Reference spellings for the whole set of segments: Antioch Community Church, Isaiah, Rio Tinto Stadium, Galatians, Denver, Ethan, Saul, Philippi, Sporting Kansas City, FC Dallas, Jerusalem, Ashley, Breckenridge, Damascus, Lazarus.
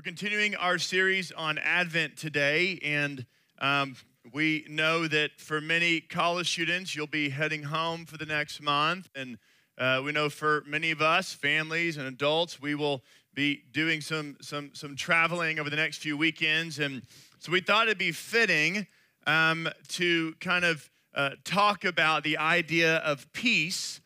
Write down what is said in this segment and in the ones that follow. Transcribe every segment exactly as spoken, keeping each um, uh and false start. We're continuing our series on Advent today, and um, we know that for many college students, you'll be heading home for the next month, and uh, we know for many of us, families and adults, we will be doing some some some traveling over the next few weekends, and so we thought it'd be fitting um, to kind of uh, talk about the idea of peace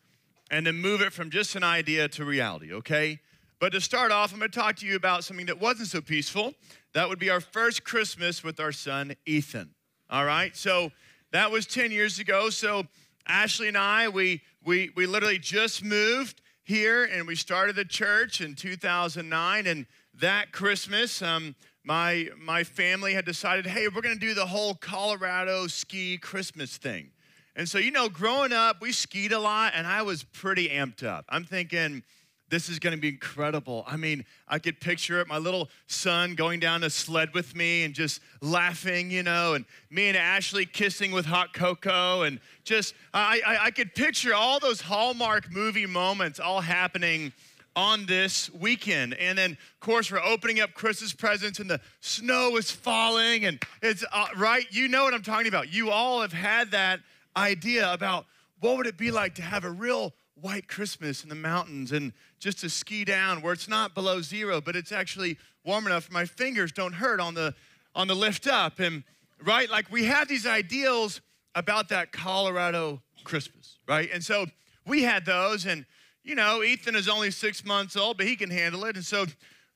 and then move it from just an idea to reality, okay? But to start off, I'm going to talk to you about something that wasn't so peaceful. That would be our first Christmas with our son, Ethan. All right? So that was ten years ago. So Ashley and I, we we we literally just moved here, and we started the church in two thousand nine. And that Christmas, um, my, my family had decided, hey, we're going to do the whole Colorado ski Christmas thing. And so, you know, growing up, we skied a lot, and I was pretty amped up. I'm thinking, this is going to be incredible. I mean, I could picture it. My little son going down a sled with me and just laughing, you know, and me and Ashley kissing with hot cocoa. And just, I, I, I could picture all those Hallmark movie moments all happening on this weekend. And then, of course, we're opening up Christmas presents and the snow is falling. And it's, uh, right? You know what I'm talking about. You all have had that idea about what would it be like to have a real white Christmas in the mountains and just to ski down where it's not below zero, but it's actually warm enough my fingers don't hurt on the on the lift up. And right, like we have these ideals about that Colorado Christmas, right? And so we had those, and you know, Ethan is only six months old, but he can handle it. And so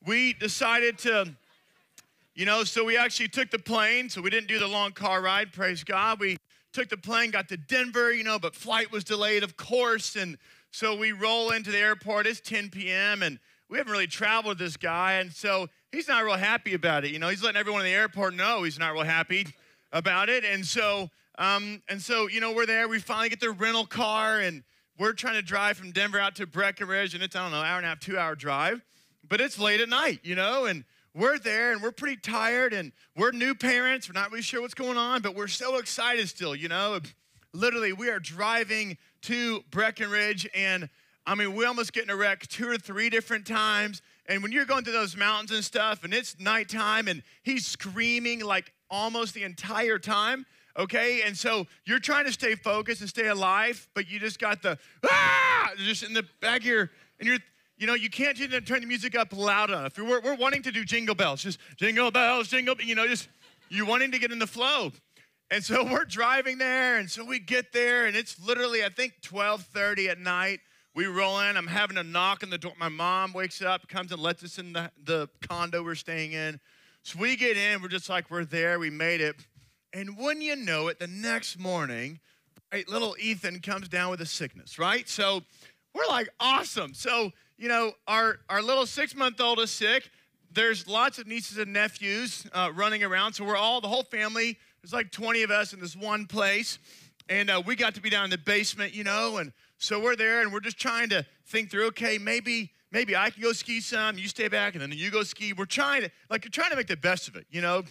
we decided to, you know, so we actually took the plane, so we didn't do the long car ride, praise God. We took the plane, got to Denver, you know, but flight was delayed, of course. And so we roll into the airport. It's ten p.m., and we haven't really traveled with this guy. And so he's not real happy about it. You know, he's letting everyone in the airport know he's not real happy about it. And so, um, and so, you know, we're there. We finally get the rental car, and we're trying to drive from Denver out to Breckenridge. And it's, I don't know, hour and a half, two-hour drive. But it's late at night, you know, and we're there, and we're pretty tired, and we're new parents. We're not really sure what's going on, but we're so excited still, you know. Literally, we are driving to Breckenridge, and, I mean, we almost get in a wreck two or three different times. And when you're going through those mountains and stuff, and it's nighttime, and he's screaming, like, almost the entire time, okay? And so you're trying to stay focused and stay alive, but you just got the, ah, just in the back of your, and you're, you know, you can't turn the music up loud enough. We're, we're wanting to do jingle bells, just jingle bells, jingle, you know, just you're wanting to get in the flow. And so we're driving there, and so we get there, and it's literally, I think, twelve thirty at night. We roll in. I'm having a knock on the door. My mom wakes up, comes and lets us in the, the condo we're staying in. So we get in. We're just like, we're there. We made it. And wouldn't you know it, the next morning, right, little Ethan comes down with a sickness, right? So we're like, awesome. So, you know, our, our little six-month-old is sick. There's lots of nieces and nephews uh, running around. So we're all, the whole family, there's like twenty of us in this one place. And uh, we got to be down in the basement, you know. And so we're there, and we're just trying to think through, okay, maybe maybe I can go ski some, you stay back, and then you go ski. We're trying to, like, you're trying to make the best of it, you know.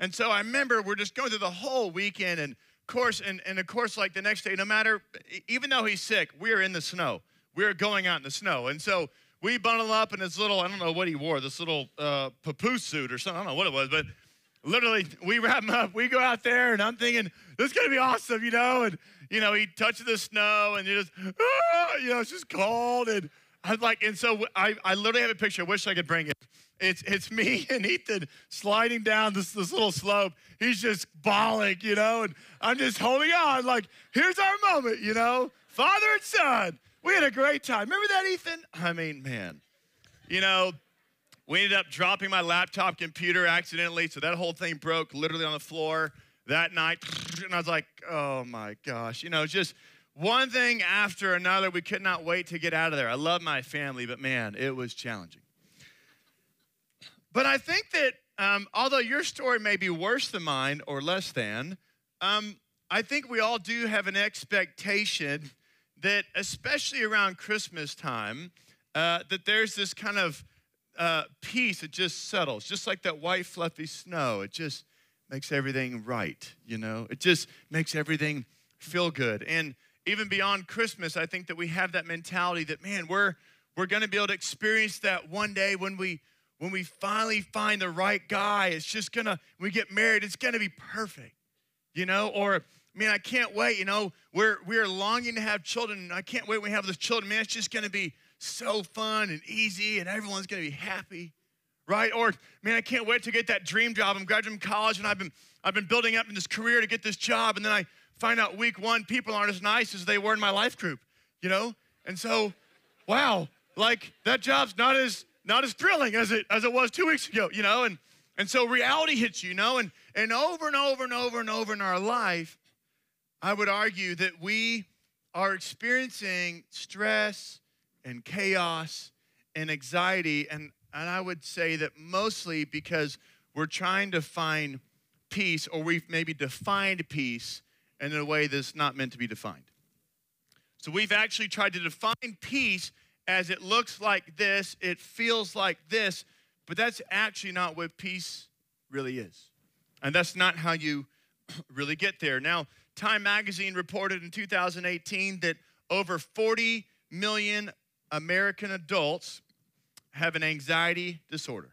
And so I remember we're just going through the whole weekend. And, of course, and, and of course, like the next day, no matter, even though he's sick, we're in the snow. We were going out in the snow. And so we bundle up in this little, I don't know what he wore, this little uh, papoose suit or something. I don't know what it was, but literally we wrap him up. We go out there, and I'm thinking, this is going to be awesome, you know. And, you know, he touches the snow, and you're just, ah, you know, it's just cold. And I'm like, and so I, I literally have a picture. I wish I could bring it. It's it's me and Ethan sliding down this, this little slope. He's just bawling, you know, and I'm just holding on. Like, here's our moment, you know, father and son. We had a great time. Remember that, Ethan? I mean, man, you know, we ended up dropping my laptop computer accidentally, so that whole thing broke literally on the floor that night. And I was like, oh, my gosh. You know, just one thing after another. We could not wait to get out of there. I love my family, but, man, it was challenging. But I think that um, although your story may be worse than mine or less than, um, I think we all do have an expectation that especially around Christmas time, uh, that there's this kind of uh, peace that just settles, just like that white fluffy snow. It just makes everything right, you know? It just makes everything feel good. And even beyond Christmas, I think that we have that mentality that, man, we're we're gonna be able to experience that one day when we when we finally find the right guy, it's just gonna, when we get married, it's gonna be perfect, you know? Or, man, I can't wait, you know? We're, we're longing to have children. I can't wait when we have those children. Man, it's just gonna be so fun and easy and everyone's gonna be happy, right? Or, man, I can't wait to get that dream job. I'm graduating from college and I've been, I've been building up in this career to get this job, and then I find out week one, people aren't as nice as they were in my life group, you know? And so, wow, like that job's not as not as thrilling as it as it was two weeks ago, you know? And and so reality hits you, you know? And and over and over and over and over in our life, I would argue that we are experiencing stress and chaos and anxiety, and, and I would say that mostly because we're trying to find peace, or we've maybe defined peace in a way that's not meant to be defined. So we've actually tried to define peace as it looks like this, it feels like this, but that's actually not what peace really is. And that's not how you really get there. Now, Time Magazine reported in two thousand eighteen that over forty million American adults have an anxiety disorder.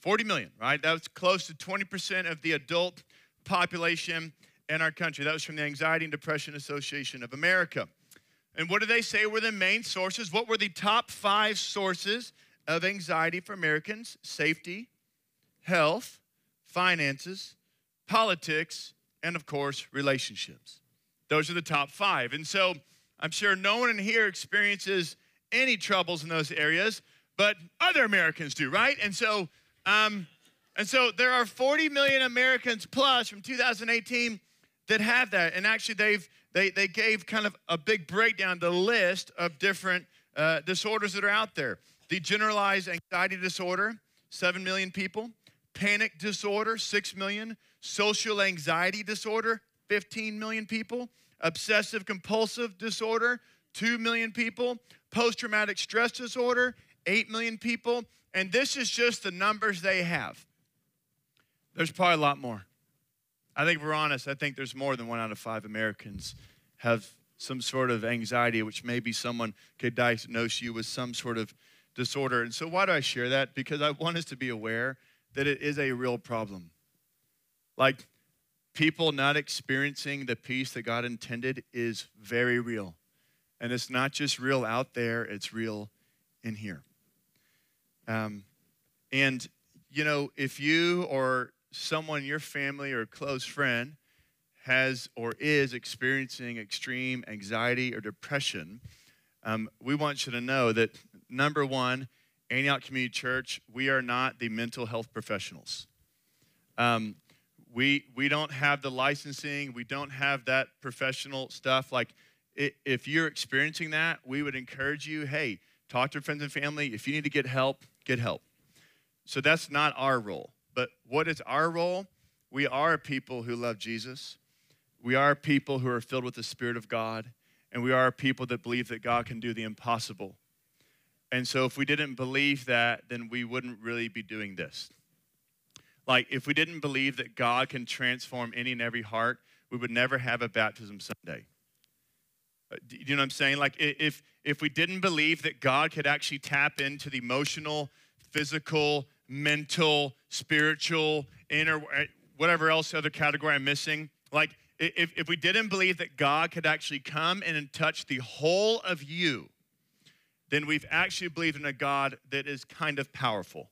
forty million, right? That was close to twenty percent of the adult population in our country. That was from the Anxiety and Depression Association of America. And what do they say were the main sources? What were the top five sources of anxiety for Americans? Safety, health, finances, politics, and of course, relationships. Those are the top five. And so I'm sure no one in here experiences any troubles in those areas, but other Americans do, right? And so, um, and so there are forty million Americans plus from two thousand eighteen that have that. And actually, they've they they gave kind of a big breakdown, the list of different uh, disorders that are out there. The generalized anxiety disorder, seven million people. Panic disorder, six million. Social anxiety disorder, fifteen million people. Obsessive compulsive disorder, two million people. Post-traumatic stress disorder, eight million people. And this is just the numbers they have. There's probably a lot more. I think if we're honest, I think there's more than one out of five Americans have some sort of anxiety, which maybe someone could diagnose you with some sort of disorder. And so why do I share that? Because I want us to be aware that it is a real problem. Like, people not experiencing the peace that God intended is very real. And it's not just real out there, it's real in here. Um, and, you know, if you or someone, your family or close friend has or is experiencing extreme anxiety or depression, um, we want you to know that, number one, Antioch Community Church, we are not the mental health professionals. Um, we, we don't have the licensing. We don't have that professional stuff. Like, it, if you're experiencing that, we would encourage you, hey, talk to your friends and family. If you need to get help, get help. So that's not our role. But what is our role? We are people who love Jesus. We are people who are filled with the Spirit of God. And we are people that believe that God can do the impossible. And so if we didn't believe that, then we wouldn't really be doing this. Like, if we didn't believe that God can transform any and every heart, we would never have a baptism Sunday. You know what I'm saying? Like, if, if we didn't believe that God could actually tap into the emotional, physical, mental, spiritual, inner, whatever else other category I'm missing. Like, if, if we didn't believe that God could actually come and touch the whole of you, then we've actually believed in a God that is kind of powerful.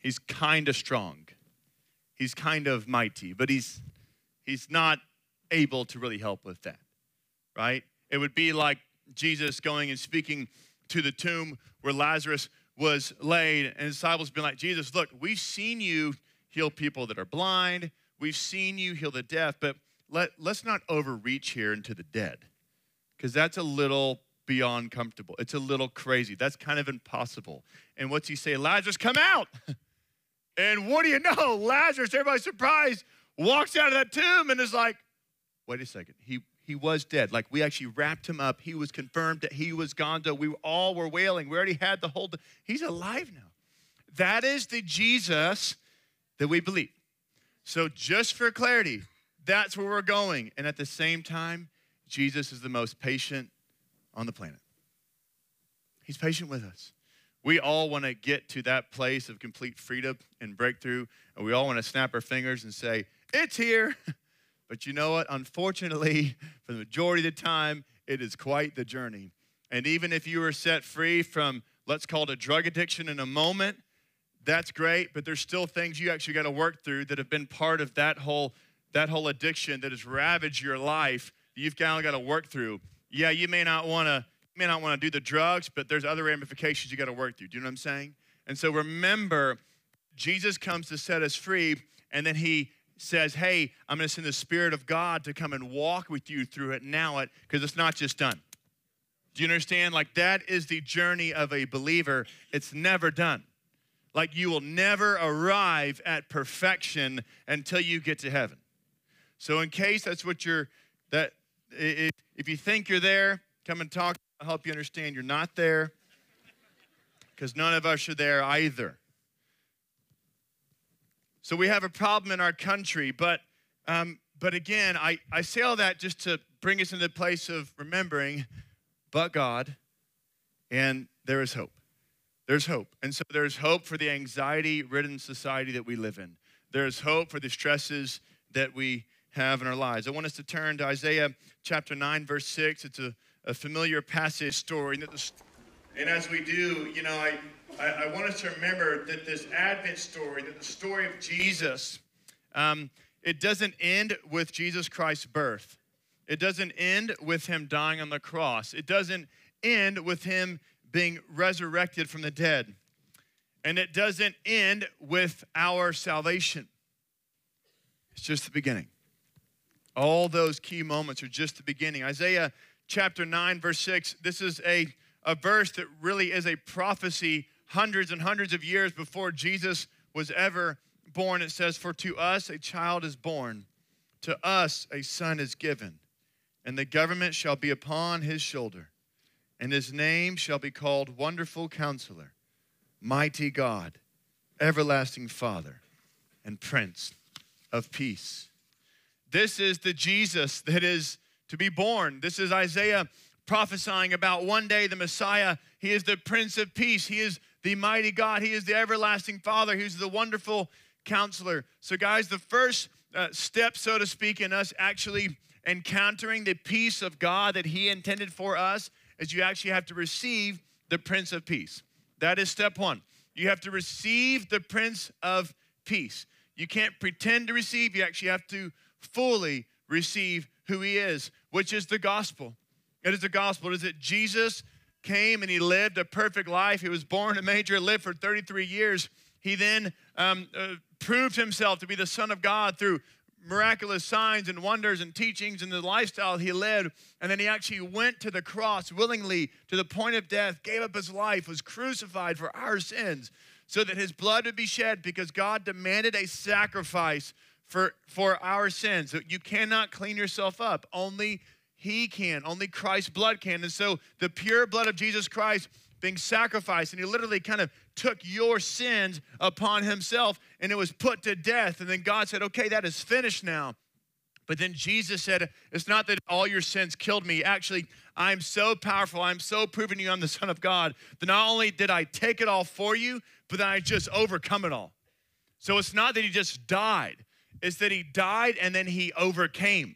He's kind of strong. He's kind of mighty, but he's, he's not able to really help with that, right? It would be like Jesus going and speaking to the tomb where Lazarus was laid, and disciples been like, Jesus, look, we've seen you heal people that are blind. We've seen you heal the deaf, but let, let's not overreach here into the dead, because that's a little beyond comfortable. It's a little crazy. That's kind of impossible. And what's he say? Lazarus, come out. And what do you know? Lazarus, everybody's surprised, walks out of that tomb and is like, wait a second. He He was dead. Like, we actually wrapped him up. He was confirmed that he was gone. We all were wailing. We already had the whole, he's alive now. That is the Jesus that we believe. So just for clarity, that's where we're going. And at the same time, Jesus is the most patient on the planet. He's patient with us. We all want to get to that place of complete freedom and breakthrough, and we all want to snap our fingers and say, it's here. But you know what? Unfortunately, for the majority of the time, it is quite the journey. And even if you were set free from, let's call it a drug addiction in a moment, that's great, but there's still things you actually got to work through that have been part of that whole, that whole addiction that has ravaged your life that you've kind of got to work through. Yeah, you may not want to You may not want to do the drugs, but there's other ramifications you got to work through. Do you know what I'm saying? And so remember, Jesus comes to set us free, and then he says, hey, I'm going to send the Spirit of God to come and walk with you through it now, it because it's not just done. Do you understand? Like, that is the journey of a believer. It's never done. Like, you will never arrive at perfection until you get to heaven. So in case that's what you're, that if you think you're there, come and talk. I'll help you understand you're not there, because none of us are there either. So we have a problem in our country, but um, but again, I, I say all that just to bring us into the place of remembering, but God, and there is hope. There's hope. And so there's hope for the anxiety-ridden society that we live in. There's hope for the stresses that we have in our lives. I want us to turn to Isaiah chapter nine, verse six. It's a A familiar passage story. And as we do, you know, I, I, I want us to remember that this Advent story, that the story of Jesus, um, it doesn't end with Jesus Christ's birth. It doesn't end with him dying on the cross. It doesn't end with him being resurrected from the dead. And it doesn't end with our salvation. It's just the beginning. All those key moments are just the beginning. Isaiah chapter nine, verse six, this is a, a verse that really is a prophecy hundreds and hundreds of years before Jesus was ever born. It says, for to us a child is born, to us a son is given, and the government shall be upon his shoulder, and his name shall be called Wonderful Counselor, Mighty God, Everlasting Father, and Prince of Peace. This is the Jesus that is to be born. This is Isaiah prophesying about one day the Messiah. He is the Prince of Peace. He is the Mighty God. He is the Everlasting Father. He's the Wonderful Counselor. So guys, the first uh, step, so to speak, in us actually encountering the peace of God that he intended for us is you actually have to receive the Prince of Peace. That is step one. You have to receive the Prince of Peace. You can't pretend to receive. You actually have to fully receive who he is, which is the gospel. It is the gospel. It is that Jesus came and he lived a perfect life. He was born a major, lived for thirty-three years. He then um, uh, proved himself to be the Son of God through miraculous signs and wonders and teachings and the lifestyle he led. And then he actually went to the cross willingly to the point of death, gave up his life, was crucified for our sins so that his blood would be shed because God demanded a sacrifice For, for our sins. You cannot clean yourself up. Only he can. Only Christ's blood can. And so the pure blood of Jesus Christ being sacrificed, and he literally kind of took your sins upon himself, and it was put to death. And then God said, okay, that is finished now. But then Jesus said, it's not that all your sins killed me. Actually, I'm so powerful. I'm so proving you I'm the Son of God that not only did I take it all for you, but that I just overcome it all. So it's not that he just died. Is that he died and then he overcame.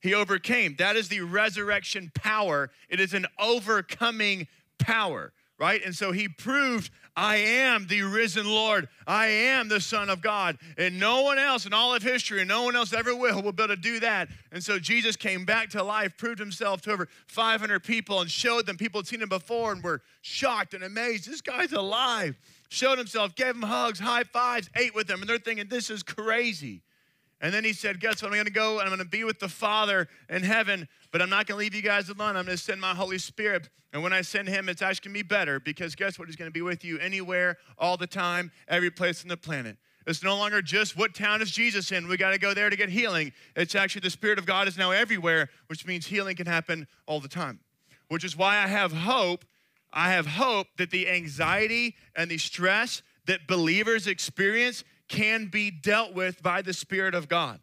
He overcame. That is the resurrection power. It is an overcoming power, right? And so he proved, I am the risen Lord. I am the Son of God. And no one else in all of history, and no one else ever will, will be able to do that. And so Jesus came back to life, proved himself to over five hundred people and showed them. People had seen him before and were shocked and amazed. This guy's alive. Showed himself, gave him hugs, high fives, ate with them. And they're thinking, this is crazy. And then he said, guess what? I'm going to go and I'm going to be with the Father in heaven, but I'm not going to leave you guys alone. I'm going to send my Holy Spirit. And when I send him, it's actually going to be better because guess what? He's going to be with you anywhere, all the time, every place on the planet. It's no longer just what town is Jesus in. We got to go there to get healing. It's actually the Spirit of God is now everywhere, which means healing can happen all the time, which is why I have hope. I have hope that the anxiety and the stress that believers experience can be dealt with by the Spirit of God.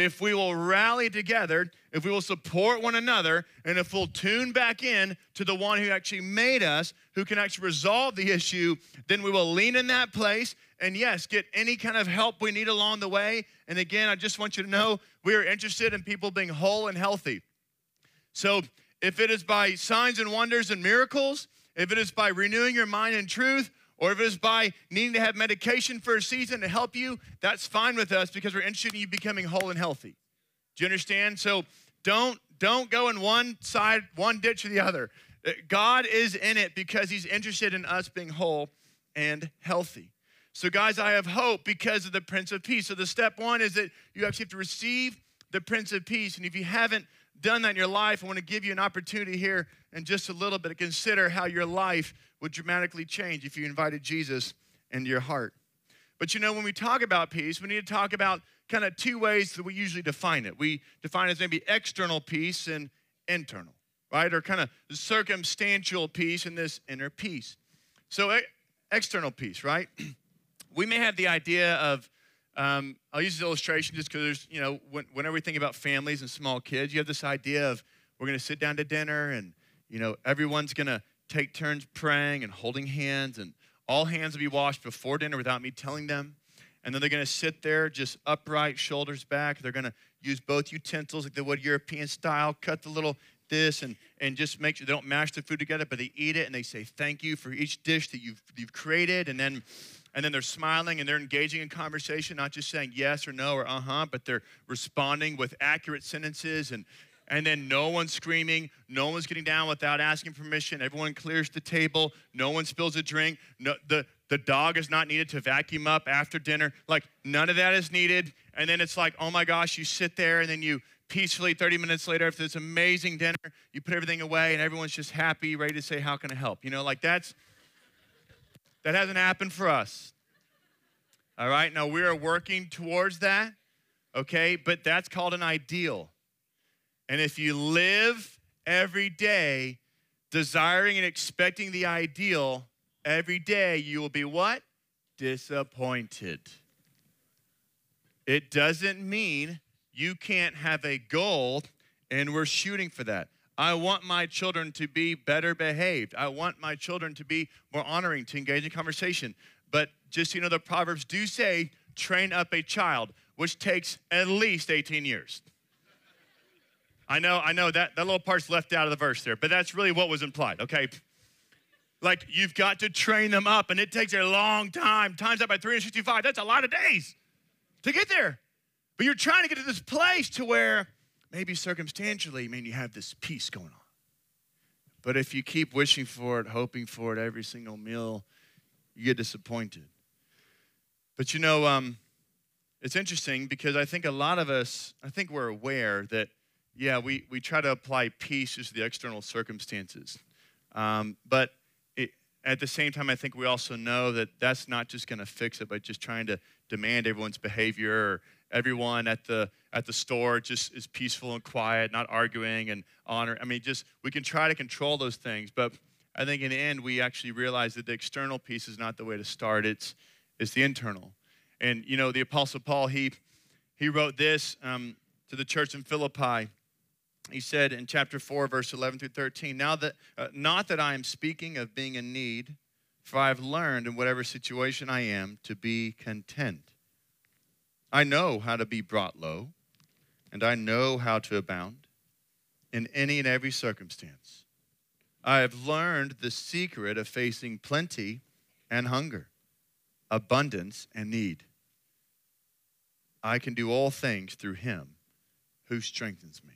if we will rally together, if we will support one another, and if we'll tune back in to the one who actually made us, who can actually resolve the issue, then we will lean in that place and, yes, get any kind of help we need along the way. And, again, I just want you to know we are interested in people being whole and healthy. So if it is by signs and wonders and miracles, if it is by renewing your mind in truth, or if it is by needing to have medication for a season to help you, that's fine with us because we're interested in you becoming whole and healthy. Do you understand? So don't, don't go in one side, one ditch or the other. God is in it because he's interested in us being whole and healthy. So, guys, I have hope because of the Prince of Peace. So the step one is that you actually have to receive the Prince of Peace. And if you haven't done that in your life, I want to give you an opportunity here in just a little bit to consider how your life would dramatically change if you invited Jesus into your heart. But, you know, when we talk about peace, we need to talk about kind of two ways that we usually define it. We define it as maybe external peace and internal, right? Or kind of circumstantial peace and this inner peace. So e- external peace, right? We may have the idea of, um, I'll use this illustration just because there's, you know, when, whenever we think about families and small kids, you have this idea of we're going to sit down to dinner and, you know, everyone's going to take turns praying and holding hands, and all hands will be washed before dinner without me telling them. And then they're going to sit there just upright, shoulders back. They're going to use both utensils like they would European style, cut the little this and, and just make sure they don't mash the food together, but they eat it and they say thank you for each dish that you've, you've created. And then, and then they're smiling and they're engaging in conversation, not just saying yes or no or uh-huh, but they're responding with accurate sentences. And And then no one's screaming. No one's getting down without asking permission. Everyone clears the table. No one spills a drink. No, the, the dog is not needed to vacuum up after dinner. Like, none of that is needed. And then it's like, oh, my gosh, you sit there, and then you peacefully, thirty minutes later, after this amazing dinner, you put everything away, and everyone's just happy, ready to say, how can I help? You know, like, that's, that hasn't happened for us. All right? Now, we are working towards that, okay? But that's called an ideal. And if you live every day desiring and expecting the ideal, every day you will be what? Disappointed. It doesn't mean you can't have a goal and we're shooting for that. I want my children to be better behaved. I want my children to be more honoring, to engage in conversation. But just, you know, the Proverbs do say, train up a child, which takes at least eighteen years. I know, I know that, that little part's left out of the verse there, but that's really what was implied, okay? Like, you've got to train them up, and it takes a long time. Times that by three hundred sixty-five, that's a lot of days to get there. But you're trying to get to this place to where maybe circumstantially, I mean, you have this peace going on. But if you keep wishing for it, hoping for it every single meal, you get disappointed. But, you know, um, it's interesting because I think a lot of us, I think we're aware that Yeah, we, we try to apply peace to the external circumstances. Um, but it, at the same time, I think we also know that that's not just going to fix it by just trying to demand everyone's behavior, or everyone at the at the store just is peaceful and quiet, not arguing and honor. I mean, just we can try to control those things. But I think in the end, we actually realize that the external peace is not the way to start. It's, it's the internal. And, you know, the Apostle Paul, he, he wrote this um, to the church in Philippi. He said in chapter four, verse eleven through thirteen, now that, uh, not that I am speaking of being in need, for I have learned in whatever situation I am to be content. I know how to be brought low, and I know how to abound in any and every circumstance. I have learned the secret of facing plenty and hunger, abundance and need. I can do all things through him who strengthens me.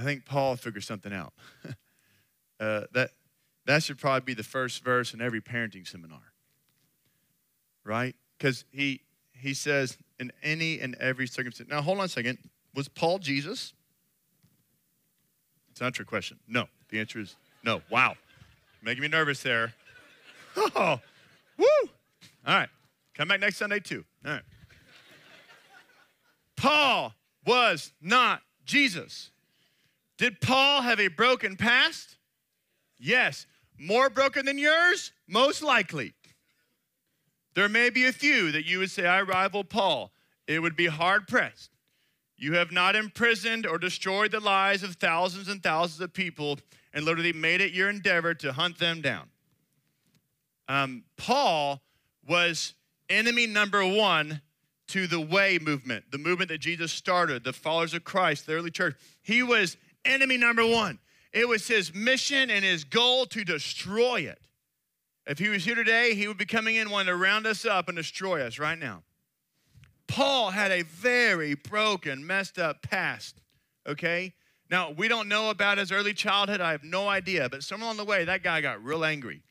I think Paul figured something out. uh, that, that should probably be the first verse in every parenting seminar, right? Because he, he says, in any and every circumstance. Now, hold on a second. Was Paul Jesus? It's not a trick question. No. The answer is no. Wow. Making me nervous there. Oh, woo. All right. Come back next Sunday, too. All right. Paul was not Jesus. Did Paul have a broken past? Yes. More broken than yours? Most likely. There may be a few that you would say, I rival Paul. It would be hard pressed You have not imprisoned or destroyed the lives of thousands and thousands of people and literally made it your endeavor to hunt them down. Um, Paul was enemy number one to the Way movement, the movement that Jesus started, the followers of Christ, the early church. He was enemy number one. It was his mission and his goal to destroy it. If he was here today, he would be coming in wanting to round us up and destroy us right now. Paul had a very broken, messed up past, okay? Now, we don't know about his early childhood. I have no idea. But somewhere along the way, that guy got real angry.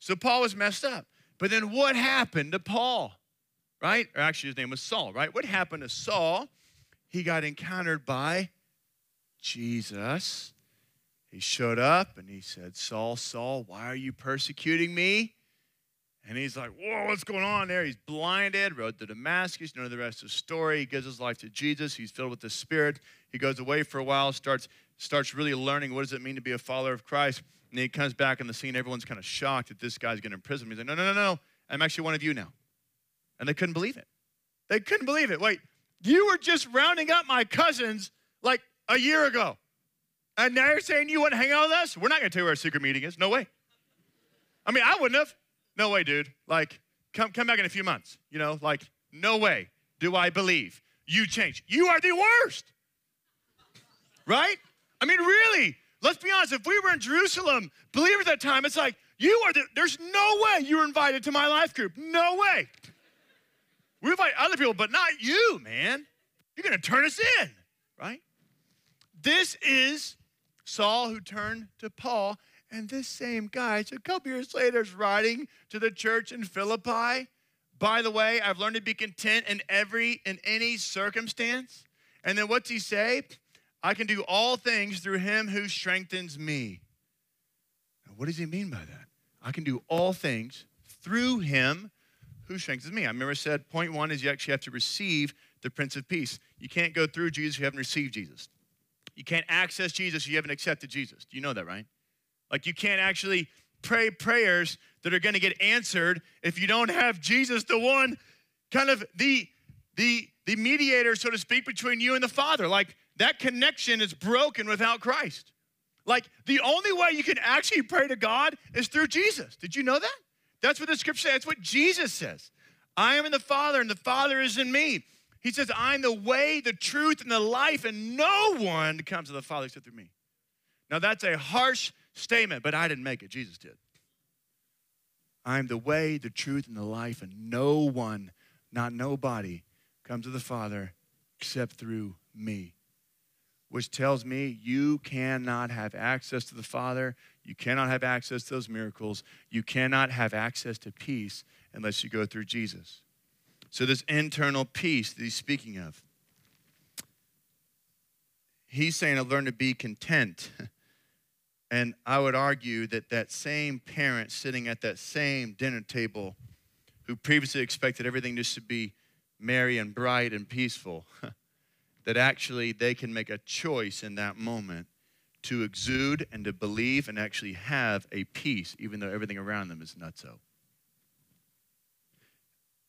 So Paul was messed up. But then what happened to Paul, right? Or actually, his name was Saul, right? What happened to Saul? He got encountered by Jesus. He showed up and he said, Saul, Saul, why are you persecuting me? And he's like, whoa, what's going on there? He's blinded, rode to Damascus, you know the rest of the story. He gives his life to Jesus. He's filled with the Spirit. He goes away for a while, starts, starts really learning what does it mean to be a follower of Christ. And then he comes back on the scene. Everyone's kind of shocked that this guy's going to imprison me. He's like, no, no, no, no, I'm actually one of you now. And they couldn't believe it. They couldn't believe it. Wait, you were just rounding up my cousins like a year ago. And now you're saying you want to hang out with us? We're not going to tell you where our secret meeting is. No way. I mean, I wouldn't have. No way, dude. Like, come, come back in a few months. You know, like, no way do I believe you changed. You are the worst. Right? I mean, really, let's be honest. If we were in Jerusalem, believers at that time, it's like, you are the, there's no way you were invited to my life group. No way. We invite other people, but not you, man. You're going to turn us in, right? This is Saul who turned to Paul, and this same guy, so a couple years later, is writing to the church in Philippi. By the way, I've learned to be content in every, in any circumstance. And then what's he say? I can do all things through him who strengthens me. Now, what does he mean by that? I can do all things through him who strengthens me. I remember I said point one is you actually have to receive the Prince of Peace. You can't go through Jesus if you haven't received Jesus. You can't access Jesus if you haven't accepted Jesus. You know that, right? Like you can't actually pray prayers that are going to get answered if you don't have Jesus, the one kind of the, the, the mediator, so to speak, between you and the Father. Like that connection is broken without Christ. Like the only way you can actually pray to God is through Jesus. Did you know that? That's what the scripture says. That's what Jesus says. I am in the Father and the Father is in me. He says, I'm the way, the truth, and the life, and no one comes to the Father except through me. Now that's a harsh statement, but I didn't make it. Jesus did. I'm the way, the truth, and the life, and no one, not nobody, comes to the Father except through me, which tells me you cannot have access to the Father. You cannot have access to those miracles. You cannot have access to peace unless you go through Jesus. So this internal peace that he's speaking of, he's saying to learn to be content. And I would argue that that same parent sitting at that same dinner table who previously expected everything just to be merry and bright and peaceful, that actually they can make a choice in that moment to exude and to believe and actually have a peace, even though everything around them is nutso.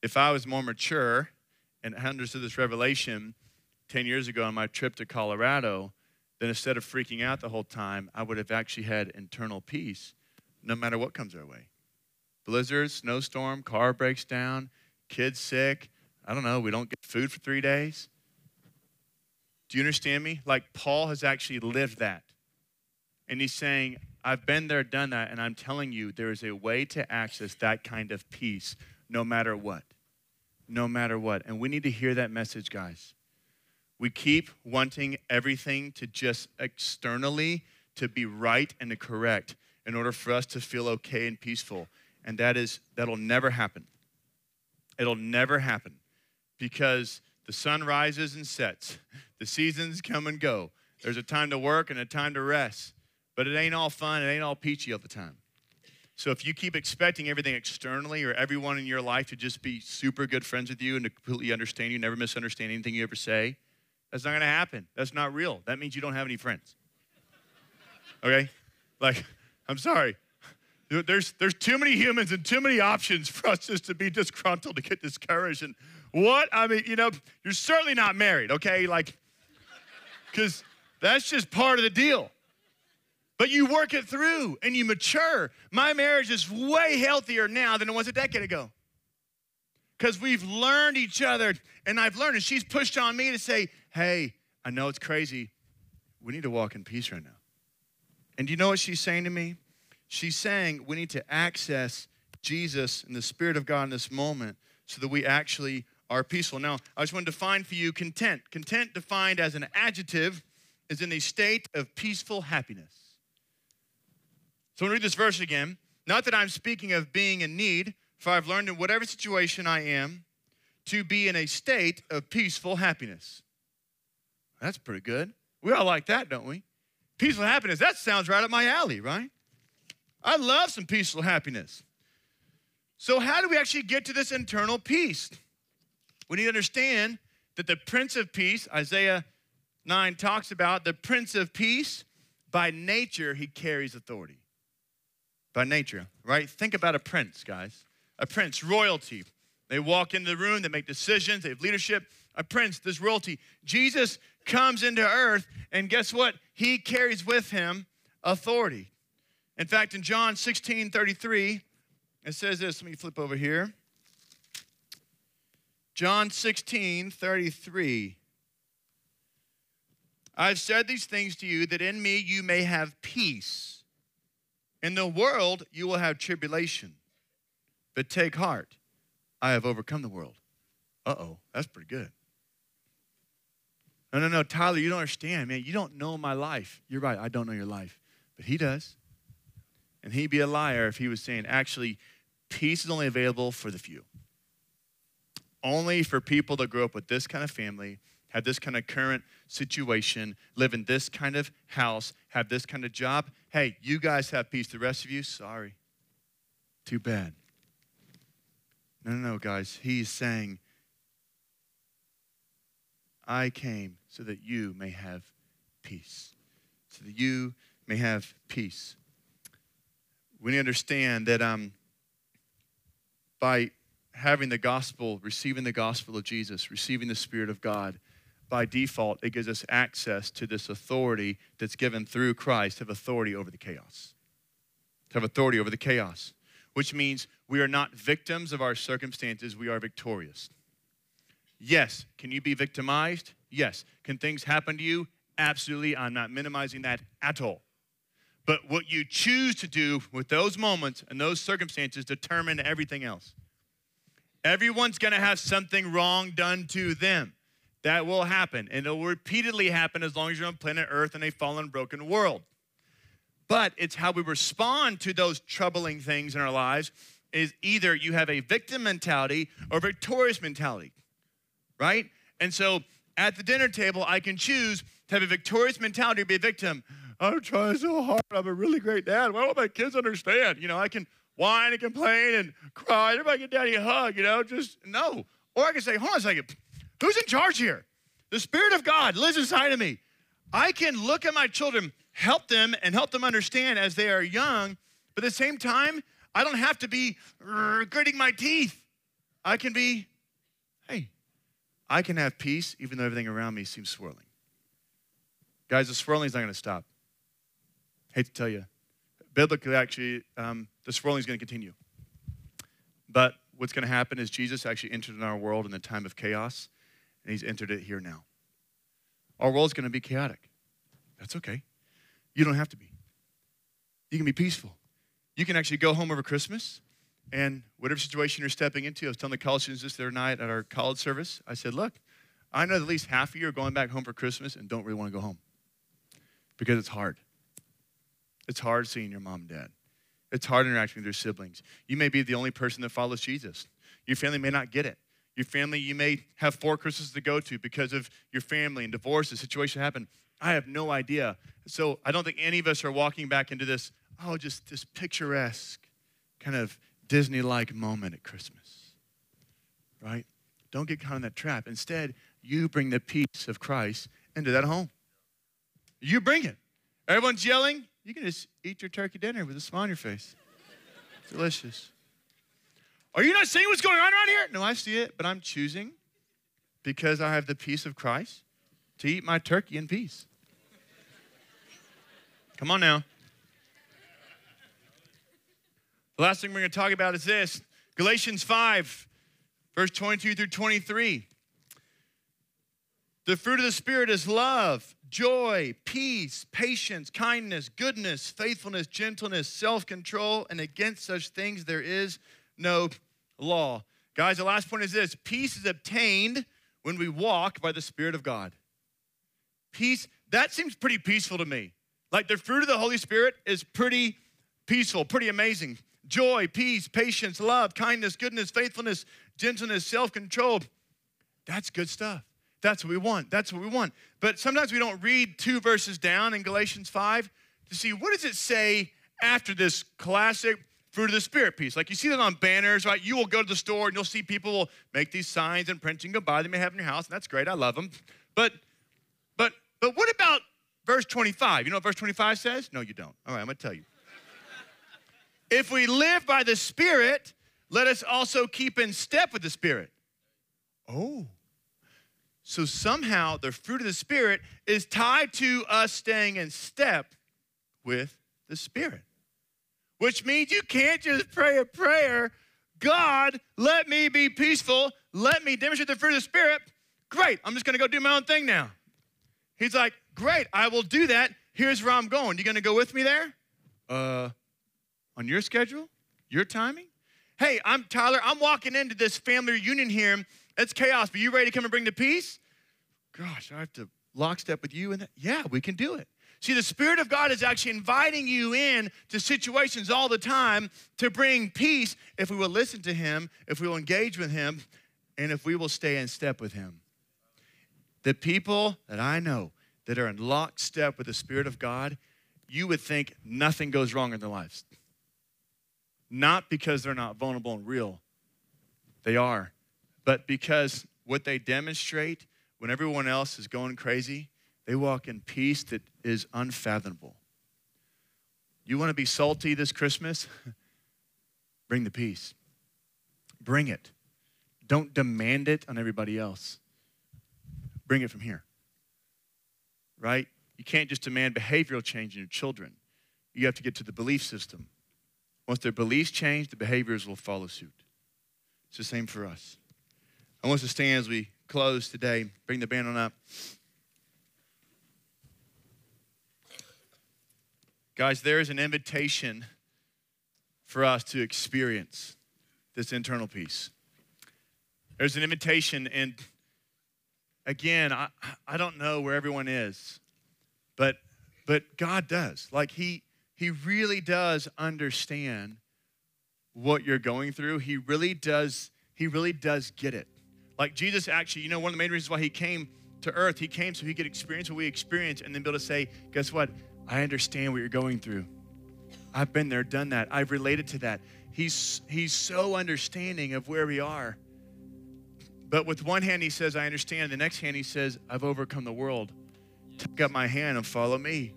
If I was more mature and understood this revelation ten years ago on my trip to Colorado, then instead of freaking out the whole time, I would have actually had internal peace no matter what comes our way. Blizzard, snowstorm, car breaks down, kids sick. I don't know, we don't get food for three days. Do you understand me? Like Paul has actually lived that. And he's saying, I've been there, done that, and I'm telling you there is a way to access that kind of peace no matter what, no matter what. And we need to hear that message, guys. We keep wanting everything to just externally to be right and to correct in order for us to feel okay and peaceful. And that is, that'll never happen. It'll never happen because the sun rises and sets. The seasons come and go. There's a time to work and a time to rest. But it ain't all fun. It ain't all peachy all the time. So if you keep expecting everything externally or everyone in your life to just be super good friends with you and to completely understand you, never misunderstand anything you ever say, that's not going to happen. That's not real. That means you don't have any friends. Okay? Like, I'm sorry. There's, there's too many humans and too many options for us just to be disgruntled, to get discouraged. And what? I mean, you know, you're certainly not married, okay? Like, because that's just part of the deal. But you work it through and you mature. My marriage is way healthier now than it was a decade ago because we've learned each other, and I've learned, and she's pushed on me to say, hey, I know it's crazy. We need to walk in peace right now. And do you know what she's saying to me? She's saying we need to access Jesus and the Spirit of God in this moment so that we actually are peaceful. Now, I just want to define for you content. Content defined as an adjective is in a state of peaceful happiness. So I'm going to read this verse again. Not that I'm speaking of being in need, for I've learned in whatever situation I am to be in a state of peaceful happiness. That's pretty good. We all like that, don't we? Peaceful happiness, that sounds right up my alley, right? I love some peaceful happiness. So how do we actually get to this internal peace? We need to understand that the Prince of Peace, Isaiah nine talks about the Prince of Peace, by nature, he carries authority. By nature, right? Think about a prince, guys. A prince, royalty. They walk into the room, they make decisions, they have leadership. A prince, this royalty. Jesus comes into earth, and guess what? He carries with him authority. In fact, in John sixteen thirty-three, it says this. Let me flip over here. John sixteen thirty-three. I've said these things to you that in me you may have peace. In the world you will have tribulation. But take heart, I have overcome the world. Uh-oh, that's pretty good. No, no, no, Tyler, you don't understand, man. You don't know my life. You're right, I don't know your life. But he does. And he'd be a liar if he was saying, actually, peace is only available for the few. Only for people that grow up with this kind of family, have this kind of current situation, live in this kind of house, have this kind of job. Hey, you guys have peace. The rest of you, sorry. Too bad. No, no, no, guys. He's saying, I came so that you may have peace. So that you may have peace. We need to understand that um, by having the gospel, receiving the gospel of Jesus, receiving the Spirit of God, by default, it gives us access to this authority that's given through Christ, to have authority over the chaos, to have authority over the chaos, which means we are not victims of our circumstances. We are victorious. Yes. Can you be victimized? Yes. Can things happen to you? Absolutely. I'm not minimizing that at all. But what you choose to do with those moments and those circumstances determine everything else. Everyone's going to have something wrong done to them. That will happen, and it will repeatedly happen as long as you're on planet Earth in a fallen, broken world. But it's how we respond to those troubling things in our lives is either you have a victim mentality or victorious mentality, right? And so at the dinner table, I can choose to have a victorious mentality or be a victim. I'm trying so hard. I'm a really great dad. Why don't my kids understand? You know, I can whine and complain and cry. Everybody get daddy a hug, you know, just no. Or I can say, hold on a second. Who's in charge here? The Spirit of God lives inside of me. I can look at my children, help them, and help them understand as they are young. But at the same time, I don't have to be gritting my teeth. I can be, hey, I can have peace even though everything around me seems swirling. Guys, the swirling is not going to stop. Hate to tell you, biblically, actually, um, the swirling is going to continue. But what's going to happen is Jesus actually entered in our world in the time of chaos, and he's entered it here now. Our world's going to be chaotic. That's okay. You don't have to be. You can be peaceful. You can actually go home over Christmas, and whatever situation you're stepping into, I was telling the college students this the other night at our college service, I said, look, I know at least half of you are going back home for Christmas and don't really want to go home because it's hard. It's hard seeing your mom and dad. It's hard interacting with your siblings. You may be the only person that follows Jesus. Your family may not get it. Your family, you may have four Christmases to go to because of your family and divorce, a situation happened. I have no idea. So I don't think any of us are walking back into this, oh, just this picturesque kind of Disney-like moment at Christmas, right? Don't get caught in that trap. Instead, you bring the peace of Christ into that home. You bring it. Everyone's yelling. You can just eat your turkey dinner with a smile on your face. Delicious. Are you not seeing what's going on around here? No, I see it, but I'm choosing, because I have the peace of Christ, to eat my turkey in peace. Come on now. The last thing we're going to talk about is this. Galatians five, verse twenty-two through twenty-three. The fruit of the Spirit is love, joy, peace, patience, kindness, goodness, faithfulness, gentleness, self-control, and against such things there is no law. Guys, the last point is this. Peace is obtained when we walk by the Spirit of God. Peace, that seems pretty peaceful to me. Like, the fruit of the Holy Spirit is pretty peaceful, pretty amazing. Joy, peace, patience, love, kindness, goodness, faithfulness, gentleness, self-control. That's good stuff. That's what we want. That's what we want. But sometimes we don't read two verses down in Galatians five to see, what does it say after this classic fruit of the Spirit piece? Like, you see that on banners, right? You will go to the store and you'll see people will make these signs and print and go buy them and have in your house, and that's great. I love them. But, but, but what about verse twenty-five? You know what verse twenty-five says? No, you don't. All right, I'm going to tell you. If we live by the Spirit, let us also keep in step with the Spirit. Oh. So somehow the fruit of the Spirit is tied to us staying in step with the Spirit, which means you can't just pray a prayer, God, let me be peaceful, let me demonstrate the fruit of the Spirit. Great, I'm just going to go do my own thing now. He's like, great, I will do that. Here's where I'm going. You going to go with me there? Uh, on your schedule? Your timing? Hey, I'm Tyler. I'm walking into this family reunion here. It's chaos, but you ready to come and bring the peace? Gosh, I have to lockstep with you. And yeah, we can do it. See, the Spirit of God is actually inviting you in to situations all the time to bring peace if we will listen to Him, if we will engage with Him, and if we will stay in step with Him. The people that I know that are in lockstep with the Spirit of God, you would think nothing goes wrong in their lives. Not because they're not vulnerable and real. They are. But because what they demonstrate when everyone else is going crazy, they walk in peace that is unfathomable. You want to be salty this Christmas? Bring the peace. Bring it. Don't demand it on everybody else. Bring it from here. Right? You can't just demand behavioral change in your children. You have to get to the belief system. Once their beliefs change, the behaviors will follow suit. It's the same for us. I want us to stand as we close today. Bring the band on up. Guys, there is an invitation for us to experience this internal peace. There's an invitation, and again, I, I don't know where everyone is, but, but God does. Like, he, he really does understand what you're going through. He really does, he really does get it. Like, Jesus actually, you know, one of the main reasons why he came to earth, he came so he could experience what we experience and then be able to say, guess what? I understand what you're going through. I've been there, done that. I've related to that. He's, he's so understanding of where we are. But with one hand, he says, I understand. The next hand, he says, I've overcome the world. Take up my hand and follow me.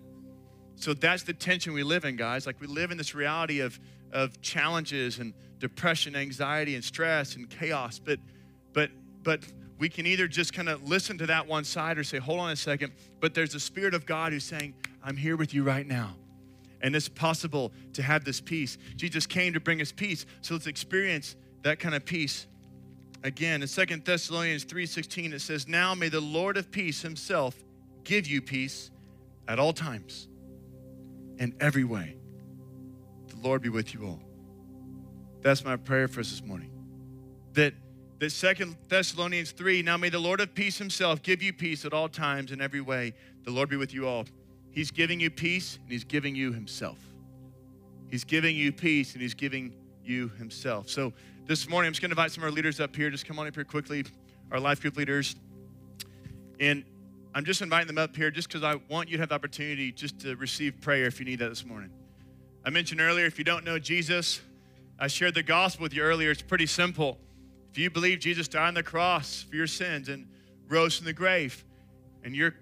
So that's the tension we live in, guys. Like, we live in this reality of, of challenges and depression, anxiety, and stress and chaos. But, but, but we can either just kind of listen to that one side or say, hold on a second. But there's the Spirit of God who's saying, I'm here with you right now. And it's possible to have this peace. Jesus came to bring us peace. So let's experience that kind of peace. Again, in Second Thessalonians three sixteen, it says, now may the Lord of peace himself give you peace at all times, in every way. The Lord be with you all. That's my prayer for us this morning. That That Second Thessalonians three, now may the Lord of peace himself give you peace at all times in every way. The Lord be with you all. He's giving you peace, and he's giving you himself. He's giving you peace, and he's giving you himself. So this morning, I'm just going to invite some of our leaders up here. Just come on up here quickly, our life group leaders. And I'm just inviting them up here just because I want you to have the opportunity just to receive prayer if you need that this morning. I mentioned earlier, if you don't know Jesus, I shared the gospel with you earlier. It's pretty simple. If you believe Jesus died on the cross for your sins and rose from the grave, and you're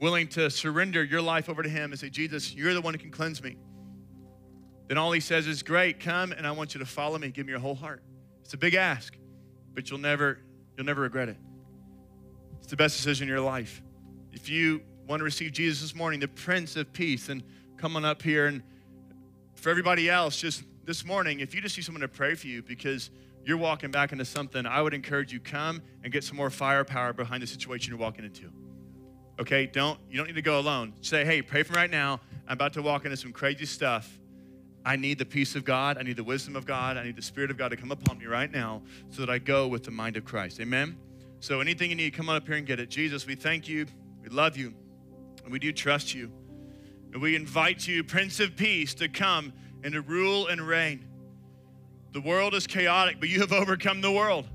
willing to surrender your life over to him and say, Jesus, you're the one who can cleanse me, then all he says is, great, come and I want you to follow me. Give me your whole heart. It's a big ask, but you'll never, you'll never regret it. It's the best decision in your life. If you want to receive Jesus this morning, the Prince of Peace, and come on up here. And for everybody else, just this morning, if you just need someone to pray for you because you're walking back into something, I would encourage you, come and get some more firepower behind the situation you're walking into. Okay, don't, you don't need to go alone. Say, hey, pray for me right now. I'm about to walk into some crazy stuff. I need the peace of God. I need the wisdom of God. I need the Spirit of God to come upon me right now so that I go with the mind of Christ. Amen? So anything you need, come on up here and get it. Jesus, we thank you. We love you. And we do trust you. And we invite you, Prince of Peace, to come and to rule and reign. The world is chaotic, but you have overcome the world.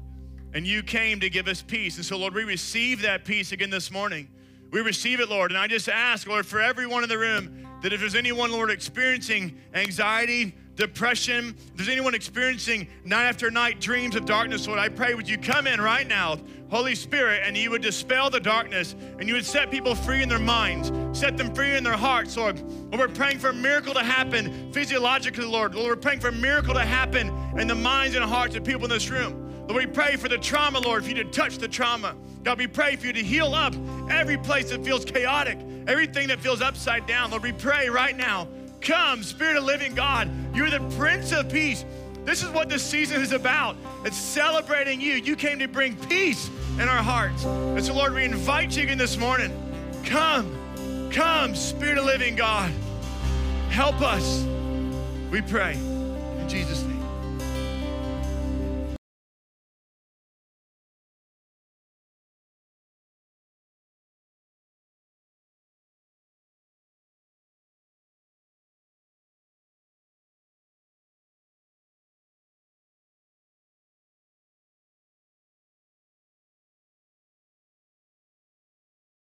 And you came to give us peace. And so, Lord, we receive that peace again this morning. We receive it, Lord. And I just ask, Lord, for everyone in the room, that if there's anyone, Lord, experiencing anxiety, depression, if there's anyone experiencing night after night dreams of darkness, Lord, I pray, would you come in right now, Holy Spirit, and you would dispel the darkness, and you would set people free in their minds, set them free in their hearts, Lord. Lord, we're praying for a miracle to happen physiologically, Lord. Lord, we're praying for a miracle to happen in the minds and hearts of people in this room. Lord, we pray for the trauma, Lord, for you to touch the trauma. God, we pray for you to heal up every place that feels chaotic, everything that feels upside down. Lord, we pray right now, come, Spirit of living God. You're the Prince of Peace. This is what this season is about. It's celebrating you. You came to bring peace in our hearts. And so, Lord, we invite you again this morning. Come, come, Spirit of living God. Help us, we pray in Jesus' name.